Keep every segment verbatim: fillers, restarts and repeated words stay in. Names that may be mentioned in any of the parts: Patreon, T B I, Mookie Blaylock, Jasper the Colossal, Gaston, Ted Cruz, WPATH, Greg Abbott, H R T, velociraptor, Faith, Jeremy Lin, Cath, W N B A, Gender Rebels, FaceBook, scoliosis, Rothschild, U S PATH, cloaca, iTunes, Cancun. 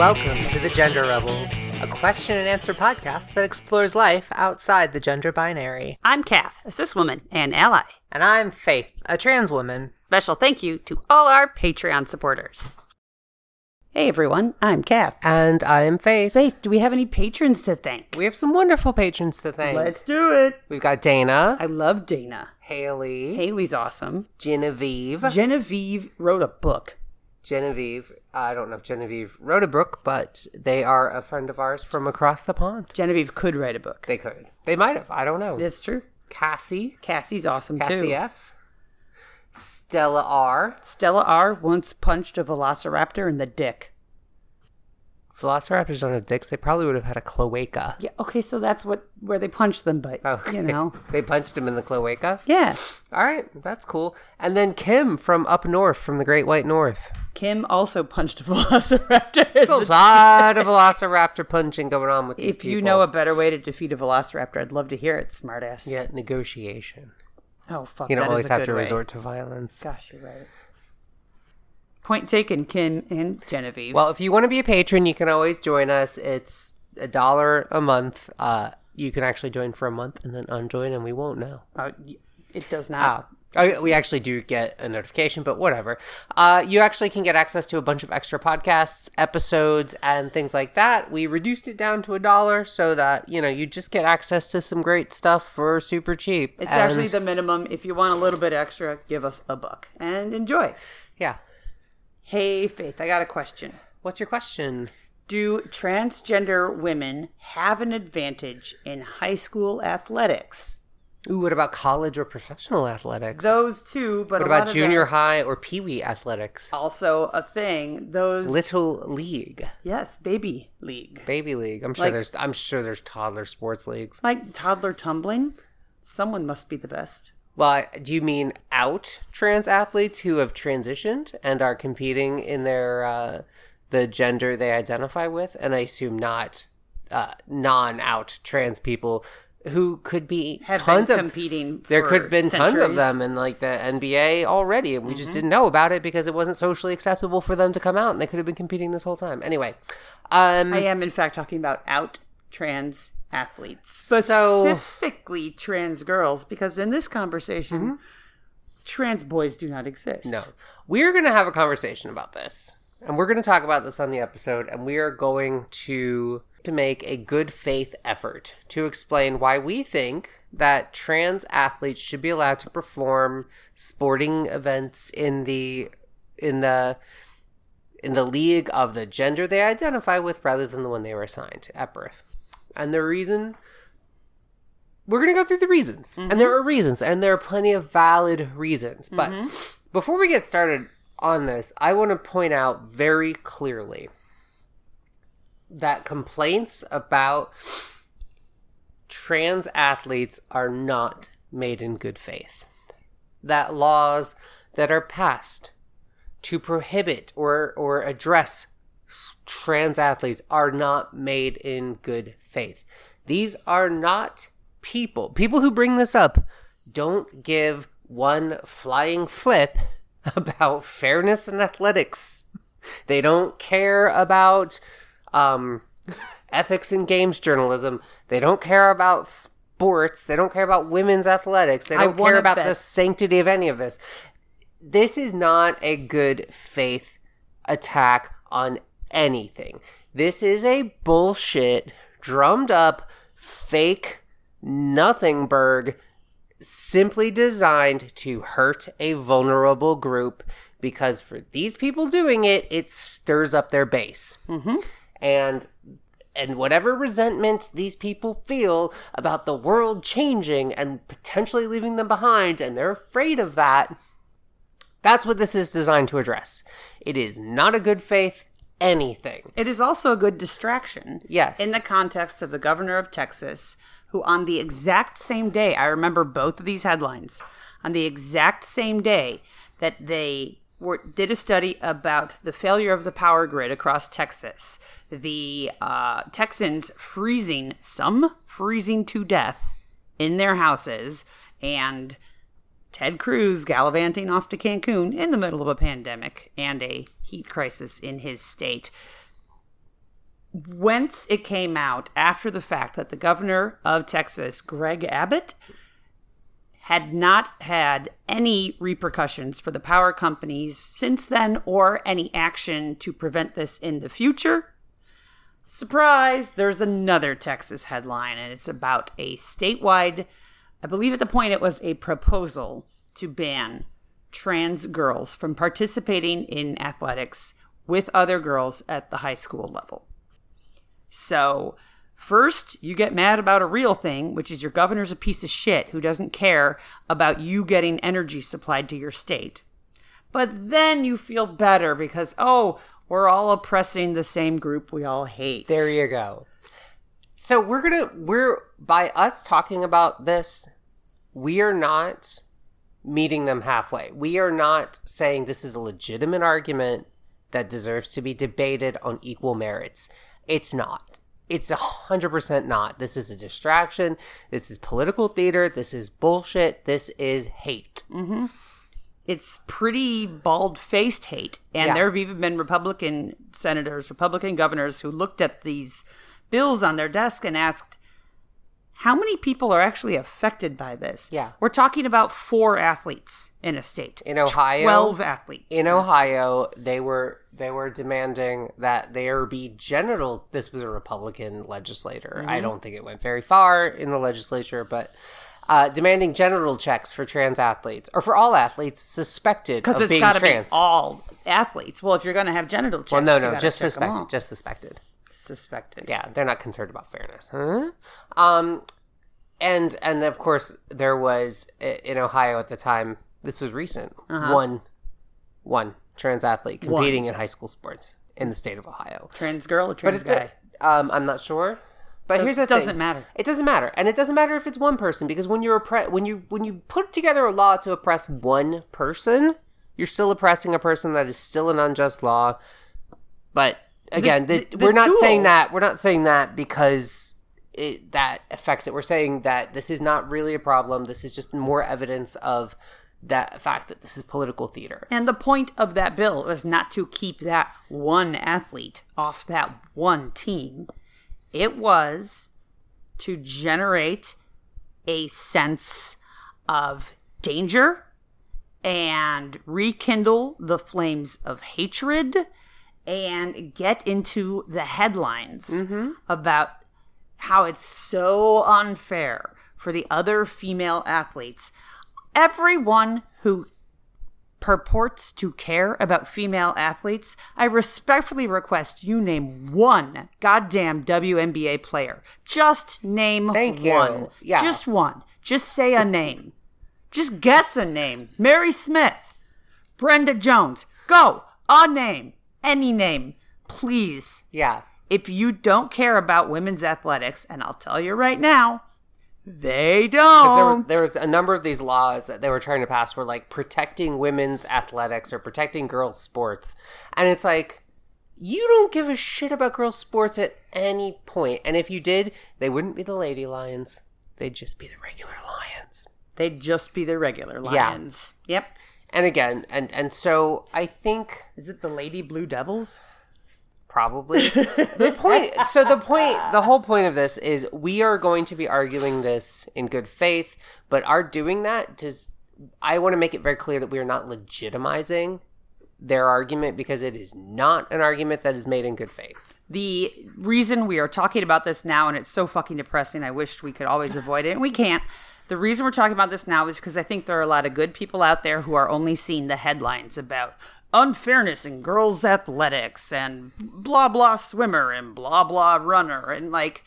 Welcome to the Gender Rebels, a question and answer podcast that explores life outside the gender binary. I'm Cath, a cis woman and ally. And I'm Faith, a trans woman. Special thank you to all our Patreon supporters. Hey everyone, I'm Cath. And I'm Faith. Faith, do we have any patrons to thank? We have some wonderful patrons to thank. Let's do it. We've got Dana. I love Dana. Haley. Haley's awesome. Genevieve. Genevieve wrote a book. Genevieve, I don't know if Genevieve wrote a book, but they are a friend of ours from across the pond. Genevieve could write a book. They could. They might have. I don't know. It's true. Cassie. Cassie's awesome Cassie too. Cassie F. Stella R. Stella R once punched a velociraptor in the dick. Velociraptors don't have dicks. They probably would have had a cloaca. Yeah. Okay. So that's what where they punched them, but okay. You know, they punched him in the cloaca. Yeah. All right. That's cool. And then Kim from up north, from the Great White North. Kim also punched a velociraptor. There's a lot of velociraptor punching going on with these people. If you know a better way to defeat a velociraptor, I'd love to hear it, smartass. Yeah. Negotiation. Oh fuck! You don't that always is a have good to way. resort to violence. Gosh, you're right. Point taken, Kim and Genevieve. Well, if you want to be a patron, you can always join us. It's a dollar a month. Uh, you can actually join for a month and then unjoin, and we won't know. Uh, it does not. Uh, we actually do get a notification, but whatever. Uh, you actually can get access to a bunch of extra podcasts, episodes, and things like that. We reduced it down to a dollar so that, you know, you just get access to some great stuff for super cheap. It's and... actually the minimum. If you want a little bit extra, give us a buck and enjoy. Yeah. Hey, Faith, I got a question. What's your question? Do transgender women have an advantage in high school athletics? Ooh, what about college or professional athletics? Those two, but what a about lot of junior that, high or peewee athletics? Also a thing. Those little league. Yes, baby league. Baby league. I'm sure like, there's. I'm sure there's toddler sports leagues. Like toddler tumbling. Someone must be the best. Well, do you mean out trans athletes who have transitioned and are competing in their uh, the gender they identify with? And I assume not uh, non-out trans people who could be have tons of competing. There for could have been centuries. Tons of them in like the N B A already, and we mm-hmm. just didn't know about it because it wasn't socially acceptable for them to come out, and they could have been competing this whole time. Anyway, um, I am in fact talking about out trans athletes, specifically so, trans girls, because in this conversation, mm-hmm. trans boys do not exist. No. We're going to have a conversation about this, and we're going to talk about this on the episode, and we are going to, to make a good faith effort to explain why we think that trans athletes should be allowed to perform sporting events in the in the... in the league of the gender they identify with rather than the one they were assigned at birth. And the reason, we're going to go through the reasons. Mm-hmm. And there are reasons, and there are plenty of valid reasons. But mm-hmm. before we get started on this, I want to point out very clearly that complaints about trans athletes are not made in good faith. That laws that are passed to prohibit or, or address trans athletes are not made in good faith. These are not people. People who bring this up don't give one flying flip about fairness in athletics. They don't care about um, ethics in games journalism. They don't care about sports. They don't care about women's athletics. They don't care about the sanctity of any of this. This is not a good faith attack on anything. This is a bullshit, drummed up, fake nothingberg, simply designed to hurt a vulnerable group because for these people doing it, it stirs up their base. Mm-hmm. And and whatever resentment these people feel about the world changing and potentially leaving them behind, and they're afraid of that, that's what this is designed to address. It is not a good faith anything. It is also a good distraction. Yes. In the context of the governor of Texas, who on the exact same day, I remember both of these headlines, on the exact same day that they were, did a study about the failure of the power grid across Texas, the uh, Texans freezing, some freezing to death in their houses, and Ted Cruz gallivanting off to Cancun in the middle of a pandemic and a heat crisis in his state. whence it came out after the fact that the governor of Texas, Greg Abbott, had not had any repercussions for the power companies since then or any action to prevent this in the future. Surprise, there's another Texas headline, and it's about a statewide, I believe at the point it was a proposal to ban trans girls from participating in athletics with other girls at the high school level. So first, you get mad about a real thing, which is your governor's a piece of shit who doesn't care about you getting energy supplied to your state. But then you feel better because, oh, we're all oppressing the same group we all hate. There you go. So we're going to, we're, by us talking about this, we are not meeting them halfway. We are not saying this is a legitimate argument that deserves to be debated on equal merits. It's not. It's one hundred percent not. This is a distraction. This is political theater. This is bullshit. This is hate. Mm-hmm. It's pretty bald-faced hate. And yeah. There have even been Republican senators, Republican governors who looked at these bills on their desk and asked, how many people are actually affected by this? Yeah. We're talking about four athletes in a state. In Ohio. twelve athletes. In, in Ohio, they were they were demanding that there be genital. This was a Republican legislator. Mm-hmm. I don't think it went very far in the legislature, but uh, demanding genital checks for trans athletes or for all athletes suspected of being trans. Because it's got to be all athletes. Well, if you're going to have genital checks, well, no, no, just suspected. Just suspected. Suspected. Yeah, they're not concerned about fairness. Huh? Um, and and of course there was in Ohio at the time. This was recent. Uh-huh. One, one trans athlete competing one. in high school sports in the state of Ohio. Trans girl or trans guy? A, um, I'm not sure. But Does, here's the thing. It doesn't matter. It doesn't matter, and it doesn't matter if it's one person because when you oppre- when you when you put together a law to oppress one person, you're still oppressing a person. That is still an unjust law, but. Again, the, the, the we're not tool. saying that. We're not saying that because it, that affects it. We're saying that this is not really a problem. This is just more evidence of that fact that this is political theater. And the point of that bill is not to keep that one athlete off that one team. It was to generate a sense of danger and rekindle the flames of hatred and get into the headlines mm-hmm. about how it's so unfair for the other female athletes. Everyone who purports to care about female athletes, I respectfully request you name one goddamn W N B A player. Just name Thank one. You. Yeah. Just one. Just say a name. Just guess a name. Mary Smith. Brenda Jones. Go. A name. Any name, please. Yeah. If you don't care about women's athletics, and I'll tell you right now, they don't. There was, there was a number of these laws that they were trying to pass were like protecting women's athletics or protecting girls' sports. And it's like, you don't give a shit about girls' sports at any point. And if you did, they wouldn't be the Lady Lions. They'd just be the regular Lions. They'd just be the regular Lions. Yeah. Yep. And again, and, and so I think... Is it the Lady Blue Devils? Probably. the point, so the point, the whole point of this is we are going to be arguing this in good faith, but our doing that does... I want to make it very clear that we are not legitimizing their argument because it is not an argument that is made in good faith. The reason we are talking about this now, and it's so fucking depressing, I wished we could always avoid it, and we can't. The reason we're talking about this now is because I think there are a lot of good people out there who are only seeing the headlines about unfairness in girls' athletics and blah, blah swimmer and blah, blah runner. And like,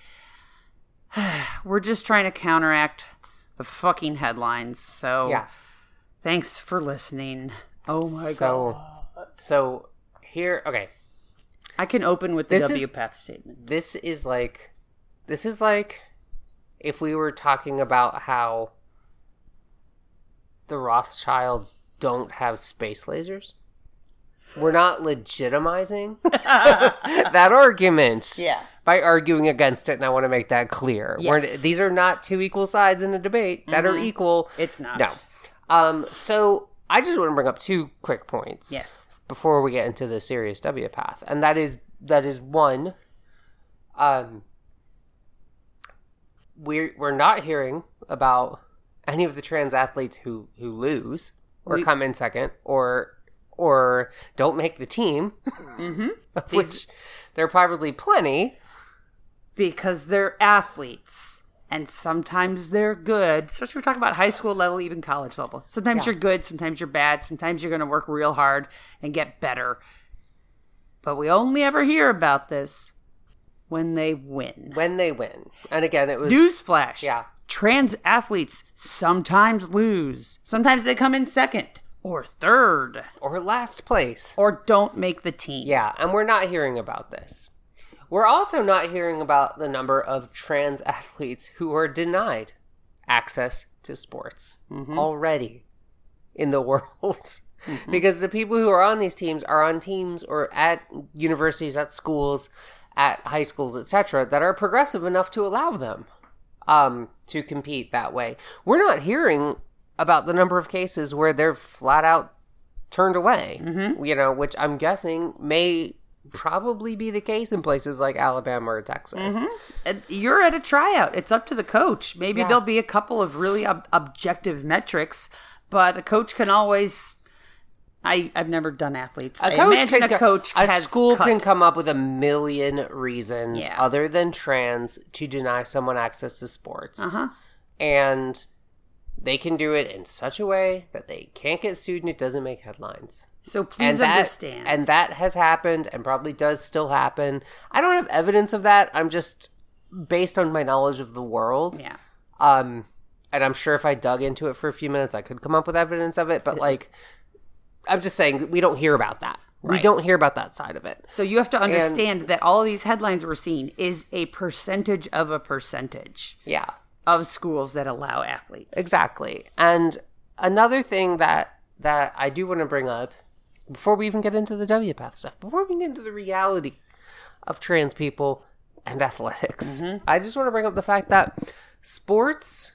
we're just trying to counteract the fucking headlines. So yeah. Thanks for listening. Oh my so, God. So here, okay. I can open with the this W PATH is, statement. This is like, this is like. If we were talking about how the Rothschilds don't have space lasers, we're not legitimizing that argument yeah. by arguing against it. And I want to make that clear. Yes. We're, these are not two equal sides in a debate that mm-hmm. are equal. It's not. No. Um, so I just want to bring up two quick points yes. before we get into the serious W PATH. And that is that is one, Um, we're, we're not hearing about any of the trans athletes who, who lose or we, come in second or or don't make the team, mm-hmm. which there are probably plenty. Because they're athletes, and sometimes they're good. Especially we're talking about high school level, even college level. Sometimes yeah. you're good, sometimes you're bad, sometimes you're going to work real hard and get better. But we only ever hear about this when they win. When they win. And again, it was... Newsflash. Yeah. Trans athletes sometimes lose. Sometimes they come in second or third. Or last place. Or don't make the team. Yeah, and we're not hearing about this. We're also not hearing about the number of trans athletes who are denied access to sports mm-hmm. already in the world. Mm-hmm. Because the people who are on these teams are on teams or at universities, at schools, at high schools, et cetera, that are progressive enough to allow them um, to compete that way. We're not hearing about the number of cases where they're flat out turned away, mm-hmm. you know, which I'm guessing may... probably be the case in places like Alabama or Texas. Mm-hmm. You're at a tryout. It's up to the coach. Maybe yeah. there'll be a couple of really ob- objective metrics, but a coach can always... I, I've never done athletes. A I coach imagine can, a coach A has school cut. Can come up with a million reasons yeah. other than trans to deny someone access to sports. Uh-huh. And they can do it in such a way that they can't get sued and it doesn't make headlines. So please and that, understand. And that has happened and probably does still happen. I don't have evidence of that. I'm just based on my knowledge of the world. Yeah. Um, and I'm sure if I dug into it for a few minutes, I could come up with evidence of it. But like, I'm just saying we don't hear about that. Right. We don't hear about that side of it. So you have to understand and, that all of these headlines we're seeing is a percentage of a percentage. Yeah. Of schools that allow athletes. Exactly. And another thing that that I do want to bring up before we even get into the W PATH stuff, before we get into the reality of trans people and athletics, mm-hmm. I just want to bring up the fact that sports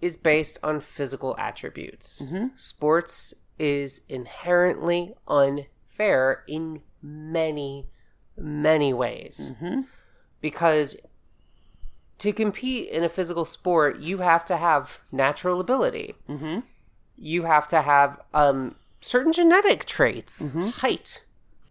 is based on physical attributes. Mm-hmm. Sports is inherently unfair in many, many ways. Mm-hmm. Because to compete in a physical sport, you have to have natural ability. Mm-hmm. You have to have um, certain genetic traits, mm-hmm. height.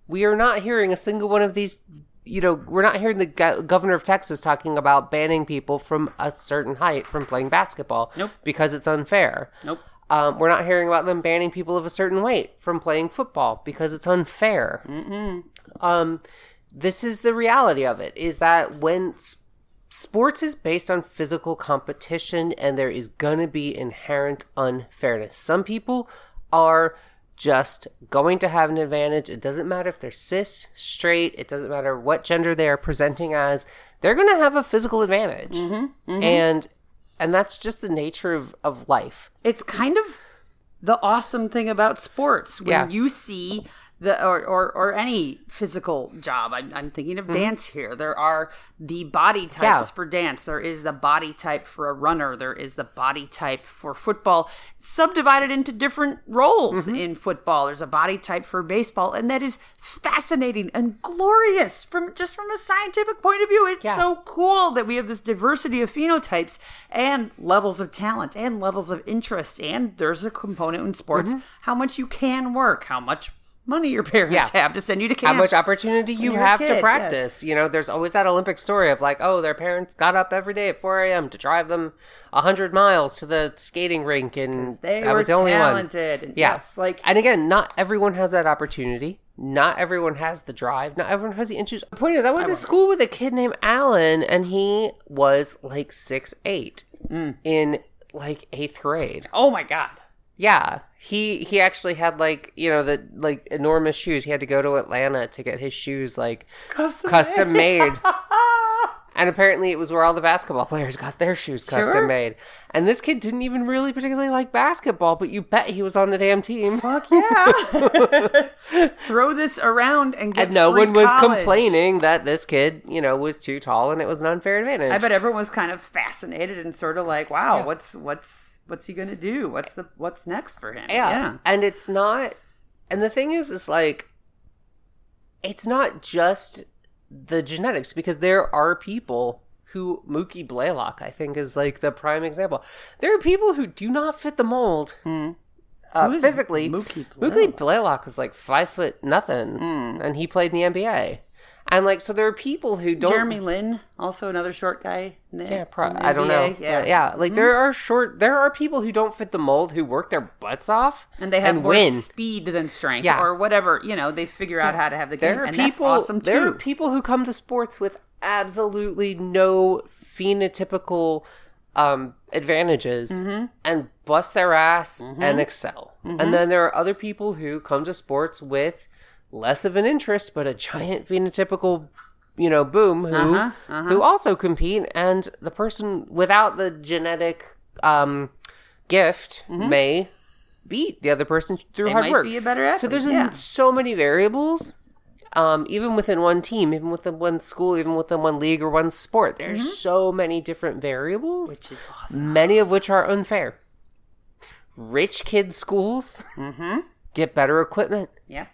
We are not hearing a single one of these, you know, we're not hearing the go- governor of Texas talking about banning people from a certain height from playing basketball. Nope. Because it's unfair. Nope. Um, we're not hearing about them banning people of a certain weight from playing football because it's unfair. Mm-hmm. Um, this is the reality of it, is that when sports, Sports is based on physical competition, and there is going to be inherent unfairness. Some people are just going to have an advantage. It doesn't matter if they're cis, straight. It doesn't matter what gender they are presenting as. They're going to have a physical advantage. Mm-hmm, mm-hmm. And and that's just the nature of, of life. It's kind of the awesome thing about sports. When yeah. you see... The, or, or or any physical job. I'm, I'm thinking of mm-hmm. dance here. There are the body types yeah. for dance. There is the body type for a runner. There is the body type for football, subdivided into different roles mm-hmm. in football. There's a body type for baseball. And that is fascinating and glorious from just from a scientific point of view. It's yeah. so cool that we have this diversity of phenotypes and levels of talent and levels of interest. And there's a component in sports, mm-hmm. how much you can work, how much money your parents yeah. have to send you to camps. How much opportunity you have kid, to practice. Yes. You know, there's always that Olympic story of like, oh, their parents got up every day at four a.m. to drive them one hundred miles to the skating rink. And they I were was the only talented. One. And yeah. Yes. Like, and again, not everyone has that opportunity. Not everyone has the drive. Not everyone has the interest. The point is, I went I to school to. with a kid named Alan, and he was like six eight mm. in like eighth grade. Oh, my God. Yeah, he he actually had like, you know, the like enormous shoes. He had to go to Atlanta to get his shoes like custom, custom made. made. And apparently it was where all the basketball players got their shoes custom sure. made. And this kid didn't even really particularly like basketball, but you bet he was on the damn team. Fuck yeah. Throw this around and get free college. And no one was complaining that this kid, you know, was too tall and it was an unfair advantage. I bet everyone was kind of fascinated and sort of like, wow, yeah. what's what's... What's he going to do? What's the what's next for him? Yeah. yeah. And it's not... And the thing is, it's like, it's not just the genetics, because there are people who, Mookie Blaylock, I think, is like the prime example. There are people who do not fit the mold. Hmm. Uh, Who physically, Mookie Blaylock? Mookie Blaylock was like five foot nothing, mm. and he played in the N B A. And like, so there are people who don't. Jeremy Lin, also another short guy. In the, yeah, pro- in the I N B A. Don't know. Yeah, but yeah. Like mm. there are short. There are people who don't fit the mold who work their butts off and they have and more win. speed than strength, yeah. or whatever. You know, they figure out yeah. how to have the game, there are and people, that's awesome too. There are people who come to sports with absolutely no phenotypical Um, advantages mm-hmm. and bust their ass mm-hmm. and excel. Mm-hmm. And then there are other people who come to sports with less of an interest, but a giant phenotypical, you know, boom who uh-huh, uh-huh. who also compete. And the person without the genetic um, gift mm-hmm. may beat the other person through they hard might work. Be a better athlete, so there's yeah. so many variables. Um, even within one team, even within one school, even within one league or one sport, there's mm-hmm. so many different variables, which is awesome. Many of which are unfair. Rich kids' schools mm-hmm. get better equipment. Yep,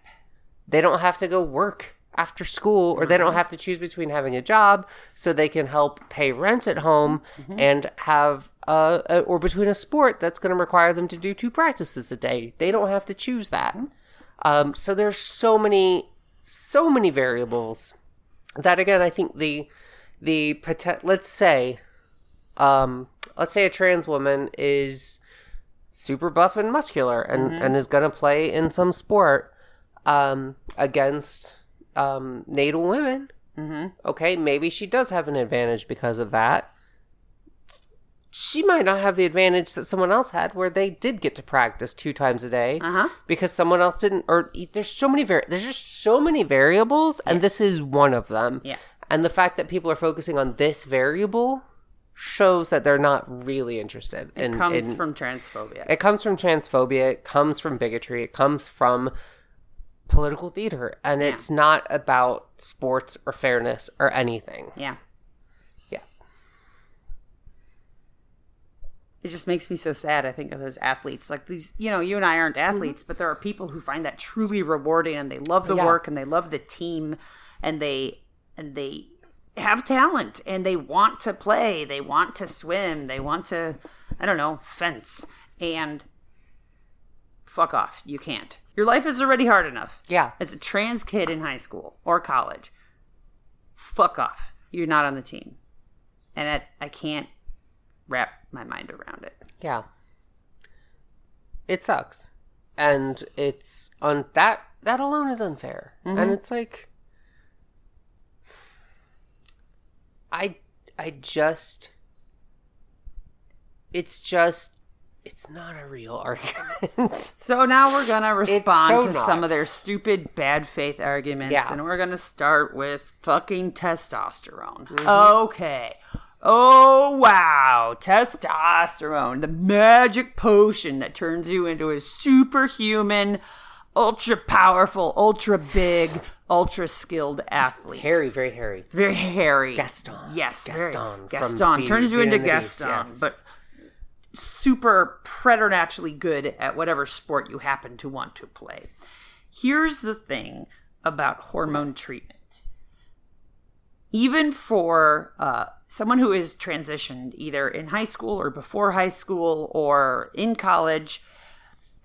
they don't have to go work after school, or mm-hmm. they don't have to choose between having a job, so they can help pay rent at home mm-hmm. and have a, a, or between a sport that's going to require them to do two practices a day. They don't have to choose that. Mm-hmm. Um, so there's so many. So many variables that, again, I think the the let's say um, let's say a trans woman is super buff and muscular and, mm-hmm. and is going to play in some sport um, against um, Native women. Mm-hmm. Okay, maybe she does have an advantage because of that. She might not have the advantage that someone else had where they did get to practice two times a day uh-huh. because someone else didn't, or there's so many, vari- there's just so many variables and yeah. this is one of them. Yeah. And the fact that people are focusing on this variable shows that they're not really interested. It in, comes in, from transphobia. It comes from transphobia. It comes from bigotry. It comes from political theater. And yeah. it's not about sports or fairness or anything. Yeah. It just makes me so sad, I think, of those athletes. Like, these, you know, you and I aren't athletes, mm-hmm. but there are people who find that truly rewarding, and they love the yeah. work, and they love the team, and they and they have talent, and they want to play, they want to swim, they want to, I don't know, fence, and fuck off. You can't. Your life is already hard enough. Yeah. As a trans kid in high school or college, fuck off. You're not on the team. And I, I can't wrap my mind around it. Yeah. It sucks. And it's on that that alone is unfair. Mm-hmm. And it's like I I just it's just it's not a real argument. So now we're going to respond so to not. some of their stupid bad faith arguments yeah. and we're going to start with fucking testosterone. Mm-hmm. Okay. Oh, wow. Testosterone, the magic potion that turns you into a superhuman, ultra-powerful, ultra-big, ultra-skilled athlete. Hairy, very hairy. Very hairy. Gaston. Yes. Gaston. Gaston. Turns you into Gaston, but super preternaturally good at whatever sport you happen to want to play. Here's the thing about hormone treatment. Even for uh, someone who is transitioned either in high school or before high school or in college,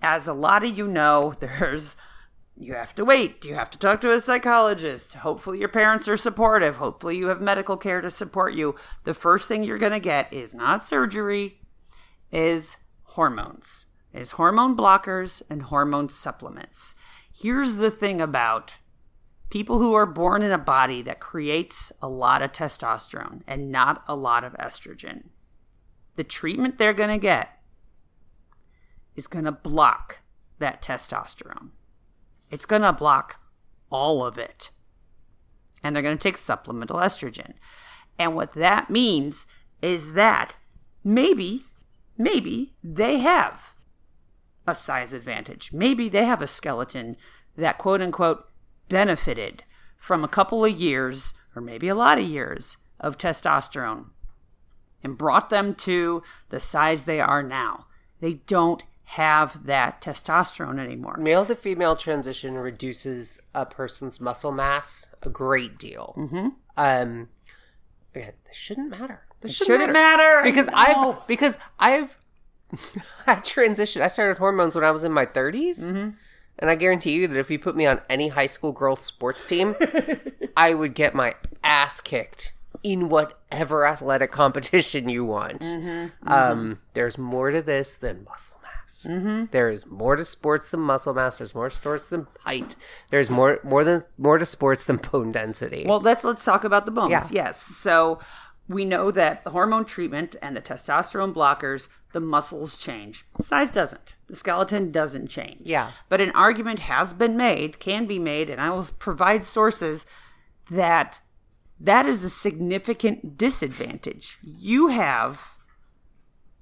as a lot of you know, there's you have to wait. You have to talk to a psychologist. Hopefully your parents are supportive. Hopefully you have medical care to support you. The first thing you're going to get is not surgery, is hormones, is hormone blockers and hormone supplements. Here's the thing about people who are born in a body that creates a lot of testosterone and not a lot of estrogen. The treatment they're going to get is going to block that testosterone. It's going to block all of it. And they're going to take supplemental estrogen. And what that means is that maybe, maybe they have a size advantage. Maybe they have a skeleton that, quote unquote, benefited from a couple of years or maybe a lot of years of testosterone and brought them to the size they are now. They don't have that testosterone anymore. Male to female transition reduces a person's muscle mass a great deal. Mm-hmm. Um, yeah, this shouldn't matter. This shouldn't, shouldn't matter. matter because I've because I've I transitioned. I started hormones when I was in my thirties, mm-hmm. and I guarantee you that if you put me on any high school girls' sports team, I would get my ass kicked in whatever athletic competition you want. Mm-hmm. Um, mm-hmm. There's more to this than muscle. Mm-hmm. There is more to sports than muscle mass. There's more to sports than height. There's more more than more to sports than bone density. Well, let's let's talk about the bones. Yeah. Yes. So we know that the hormone treatment and the testosterone blockers, the muscles change. Size doesn't. The skeleton doesn't change. Yeah. But an argument has been made, can be made, and I will provide sources that that is a significant disadvantage. You have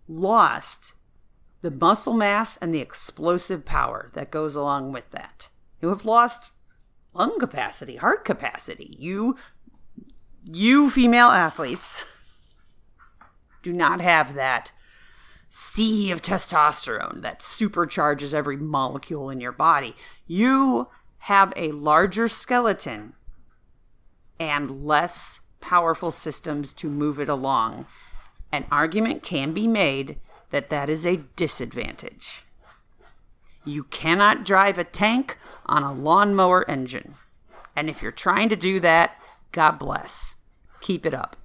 lost the muscle mass and the explosive power that goes along with that. You have lost lung capacity, heart capacity. You, you female athletes do not have that sea of testosterone that supercharges every molecule in your body. You have a larger skeleton and less powerful systems to move it along. An argument can be made that that is a disadvantage. You cannot drive a tank on a lawnmower engine. And if you're trying to do that, God bless. Keep it up.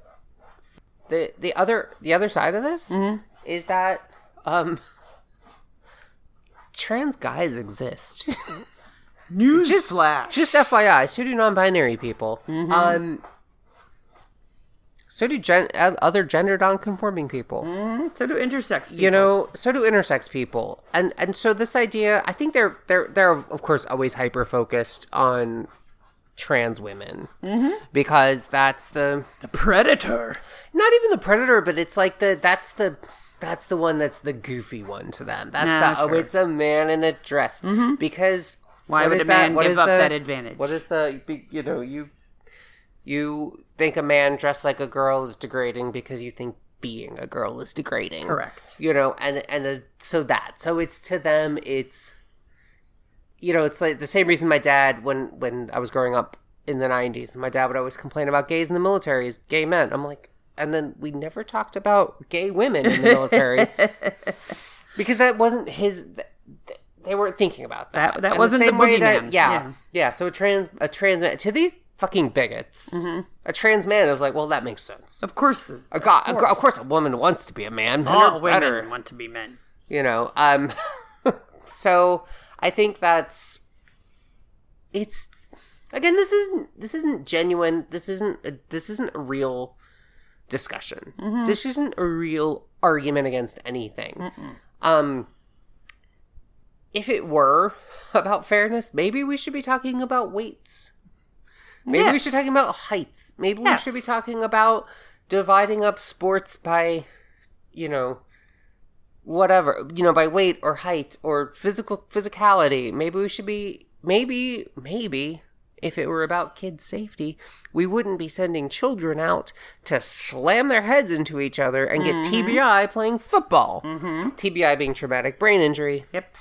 The the other the other side of this mm-hmm. is that um, trans guys exist. Newsflash. Just, just F Y I, so do non-binary people. Mm-hmm. Um So do gen- other gender non-conforming people. Mm, so do intersex people. You know, so do intersex people. And and so this idea, I think they're, they're, they're of course, always hyper-focused on trans women. Mm-hmm. Because that's the... The predator. Not even the predator, but it's like the... That's the... That's the one that's the goofy one to them. That's nah, the... Sure. Oh, it's a man in a dress. Mm-hmm. Because... Why would a man that? give up the, that advantage? What is the... You know, you... You think a man dressed like a girl is degrading because you think being a girl is degrading. Correct. You know, and and a, so that. So it's to them, it's, you know, it's like the same reason my dad, when, when I was growing up in the nineties, my dad would always complain about gays in the military as gay men. I'm like, and then we never talked about gay women in the military because that wasn't his... Th- th- They weren't thinking about that. That, that wasn't the, the boogeyman. That, yeah, yeah, yeah. So a trans, a trans man, to these fucking bigots, mm-hmm. a trans man is like, well, that makes sense. Of course, a god, of, of course, a woman wants to be a man. All women better. want to be men. You know. Um. So I think that's. It's, again, this isn't this isn't genuine. This isn't a, this isn't a real discussion. Mm-hmm. This isn't a real argument against anything. Mm-mm. Um. If it were about fairness, maybe we should be talking about weights. Maybe yes. we should be talking about heights. Maybe yes. we should be talking about dividing up sports by, you know, whatever, you know, by weight or height or physical physicality. Maybe we should be, maybe, maybe if it were about kids' safety, we wouldn't be sending children out to slam their heads into each other and get mm-hmm. T B I playing football. Mm-hmm. T B I being traumatic brain injury. Yep.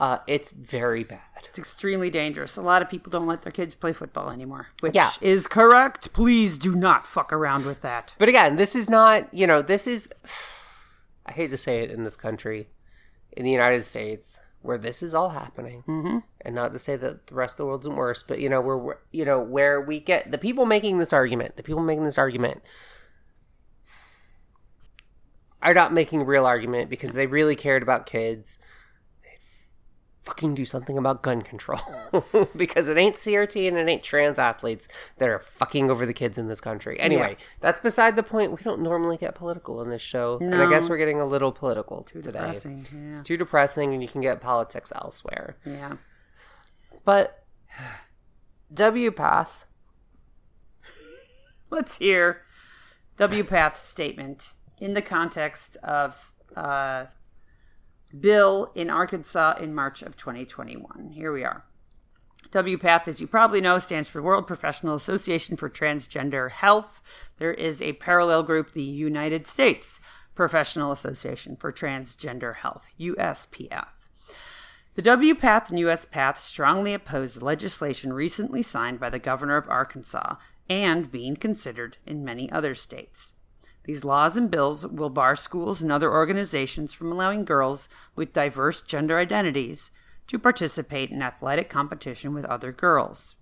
Uh, it's very bad. It's extremely dangerous. A lot of people don't let their kids play football anymore, which yeah. is correct. Please do not fuck around with that. But again, this is not, you know, this is, I hate to say it in this country, in the United States, where this is all happening. Mm-hmm. And not to say that the rest of the world isn't worse, but, you know, where, you know, where we get the people making this argument, the people making this argument are not making a real argument because they really cared about kids. Fucking do something about gun control because it ain't C R T and it ain't trans athletes that are fucking over the kids in this country. Anyway, yeah. that's beside the point. We don't normally get political in this show. No, and I guess we're getting a little political too today. Depressing, yeah. It's too depressing and you can get politics elsewhere. Yeah. But W PATH. Let's hear W PATH's statement in the context of... Uh, bill in Arkansas in March of twenty twenty-one. Here we are. W PATH, as you probably know, stands for World Professional Association for Transgender Health. There is a parallel group, the United States Professional Association for Transgender Health, U S P A T H. The W PATH and U S PATH strongly opposed legislation recently signed by the governor of Arkansas and being considered in many other states. These laws and bills will bar schools and other organizations from allowing girls with diverse gender identities to participate in athletic competition with other girls.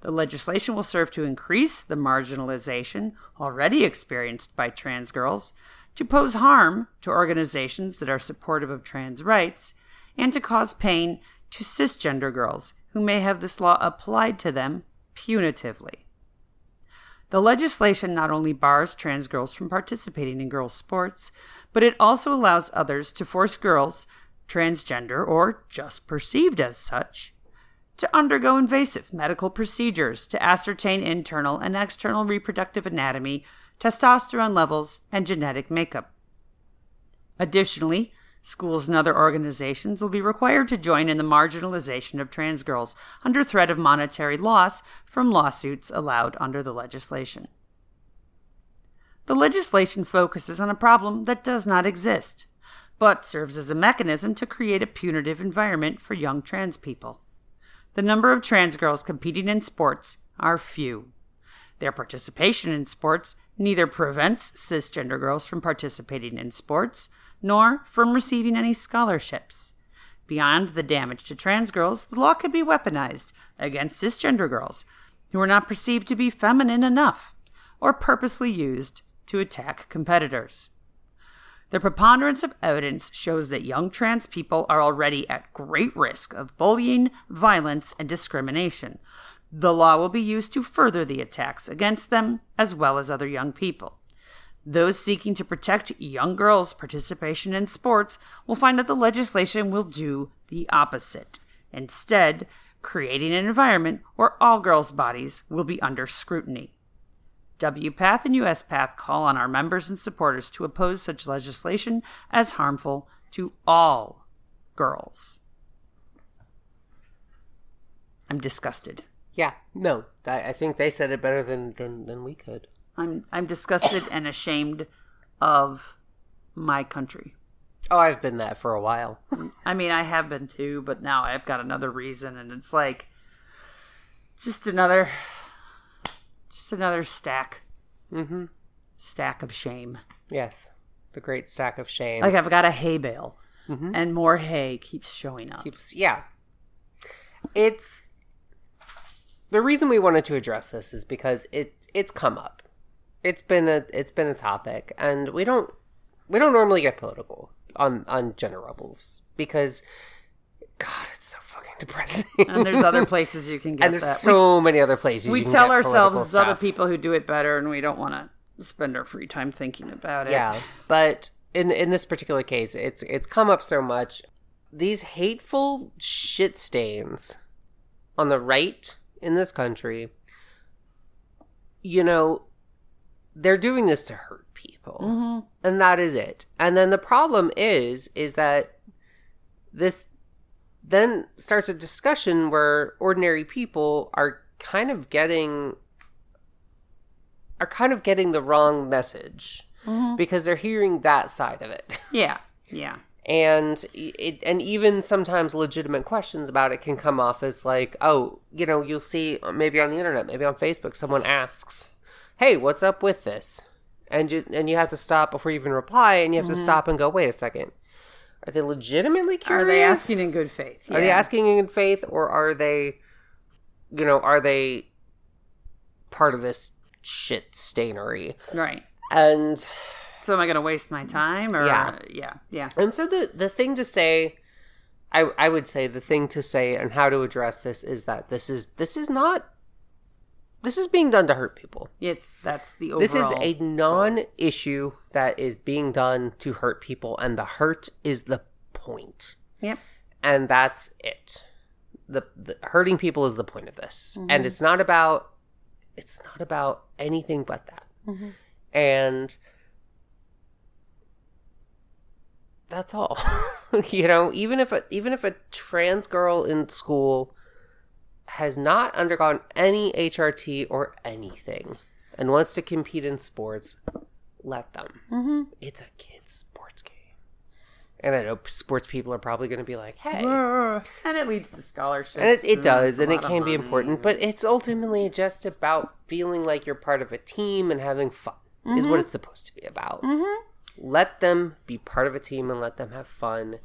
The legislation will serve to increase the marginalization already experienced by trans girls, to pose harm to organizations that are supportive of trans rights, and to cause pain to cisgender girls who may have this law applied to them punitively. The legislation not only bars trans girls from participating in girls' sports, but it also allows others to force girls, transgender or just perceived as such, to undergo invasive medical procedures to ascertain internal and external reproductive anatomy, testosterone levels, and genetic makeup. Additionally, schools and other organizations will be required to join in the marginalization of trans girls under threat of monetary loss from lawsuits allowed under the legislation. The legislation focuses on a problem that does not exist, but serves as a mechanism to create a punitive environment for young trans people. The number of trans girls competing in sports are few. Their participation in sports neither prevents cisgender girls from participating in sports, nor from receiving any scholarships. Beyond the damage to trans girls, the law could be weaponized against cisgender girls who are not perceived to be feminine enough or purposely used to attack competitors. The preponderance of evidence shows that young trans people are already at great risk of bullying, violence, and discrimination. The law will be used to further the attacks against them as well as other young people. Those seeking to protect young girls' participation in sports will find that the legislation will do the opposite, instead creating an environment where all girls' bodies will be under scrutiny. W PATH and U S PATH call on our members and supporters to oppose such legislation as harmful to all girls. I'm disgusted. Yeah, no, I think they said it better than, than, than we could. I'm I'm disgusted and ashamed of my country. Oh, I've been that for a while. I mean, I have been too, but now I've got another reason, and it's like just another just another stack. Mm-hmm. Stack of shame. Yes. The great stack of shame. Like I've got a hay bale. Mm-hmm. And more hay keeps showing up. Keeps, yeah. It's the reason we wanted to address this is because it it's come up. It's been a it's been a topic, and we don't we don't normally get political on, on Gender Rebels because, God, it's so fucking depressing. And there's other places you can get that. And there's that. so we, many other places you can get political stuff. We tell ourselves there's other people who do it better, and we don't want to spend our free time thinking about it. Yeah, but in in this particular case, it's it's come up so much. These hateful shit stains on the right in this country, you know, they're doing this to hurt people. Mm-hmm. And that is it. And then the problem is, is that this then starts a discussion where ordinary people are kind of getting, are kind of getting the wrong message. Mm-hmm. Because they're hearing that side of it. Yeah. Yeah. And it, and even sometimes legitimate questions about it can come off as like, oh, you know, you'll see maybe on the internet, maybe on Facebook, someone asks, hey, what's up with this? And you and you have to stop before you even reply, and you have mm-hmm. to stop and go, wait a second. Are they legitimately curious? Are they asking in good faith? Yeah. Are they asking in good faith, or are they, you know, are they part of this shit stainery? Right. And so am I going to waste my time? Or, yeah. Yeah. Yeah. And so the, the thing to say, I I would say the thing to say and how to address this is that this is this is not... This is being done to hurt people. It's that's the overall. This is a non-issue that is being done to hurt people, and the hurt is the point. Yep. And that's it. The, the hurting people is the point of this, mm-hmm. and it's not about it's not about anything but that. Mm-hmm. And that's all. You know, even if a, even if a trans girl in school has not undergone any H R T or anything and wants to compete in sports, let them. Mm-hmm. It's a kid's sports game. And I know sports people are probably going to be like, hey. And it leads to scholarships. And it, it does, and it can be important. But it's ultimately just about feeling like you're part of a team and having fun, mm-hmm. is what it's supposed to be about. Mm-hmm. Let them be part of a team and let them have fun.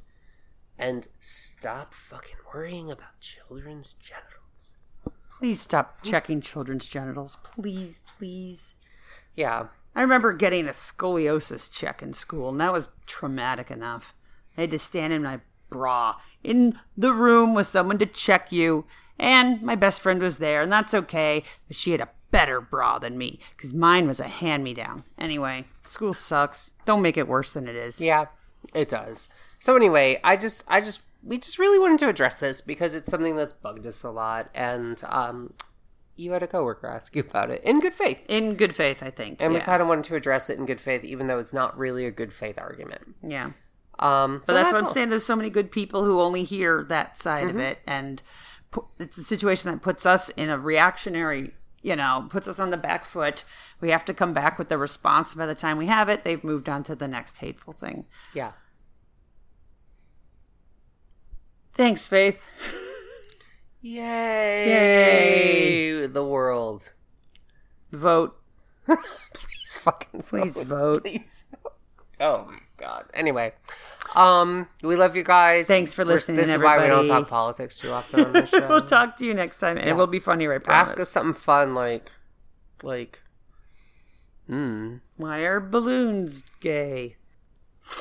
And stop fucking worrying about children's genitals. Please stop checking children's genitals. Please, please. Yeah. I remember getting a scoliosis check in school, and that was traumatic enough. I had to stand in my bra in the room with someone to check you, and my best friend was there, and that's okay, but she had a better bra than me, because mine was a hand-me-down. Anyway, school sucks. Don't make it worse than it is. Yeah, it does. So anyway, I just, I just, we just really wanted to address this, because it's something that's bugged us a lot, and, um... you had a coworker ask you about it in good faith. In good faith, I think. And yeah. we kind of wanted to address it in good faith, even though it's not really a good faith argument. Yeah. Um, so but that's, that's what I'm all. saying. There's so many good people who only hear that side mm-hmm. of it. And it's a situation that puts us in a reactionary, you know, puts us on the back foot. We have to come back with the response. By the time we have it, they've moved on to the next hateful thing. Yeah. Thanks, Faith. Yay. Yay! The world. Vote. Please fucking vote. Please vote. Please vote. Oh, my God. Anyway. Um, we love you guys. Thanks for listening, We're, This everybody. Is why we don't talk politics too often on this show. We'll talk to you next time, and yeah. it will be funny, right? Promise. Ask us something fun, like, like, hmm. Why are balloons gay?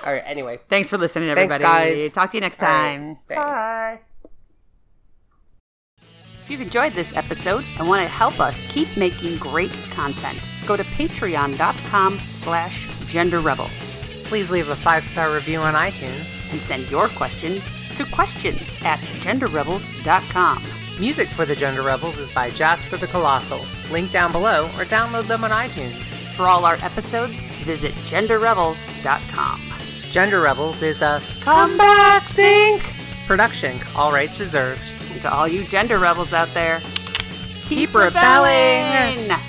All right, anyway. Thanks for listening, everybody. Thanks, guys. Talk to you next time. Right. Bye. Bye. If you've enjoyed this episode and want to help us keep making great content, go to patreon.com slash gender rebels. Please leave a five-star review on iTunes. And send your questions to questions at gender rebels dot com. Music for the Gender Rebels is by Jasper the Colossal. Link down below or download them on iTunes. For all our episodes, visit gender rebels dot com. Gender Rebels is a Comeback Sync production, all rights reserved. To all you gender rebels out there, keep, keep rebelling! rebelling.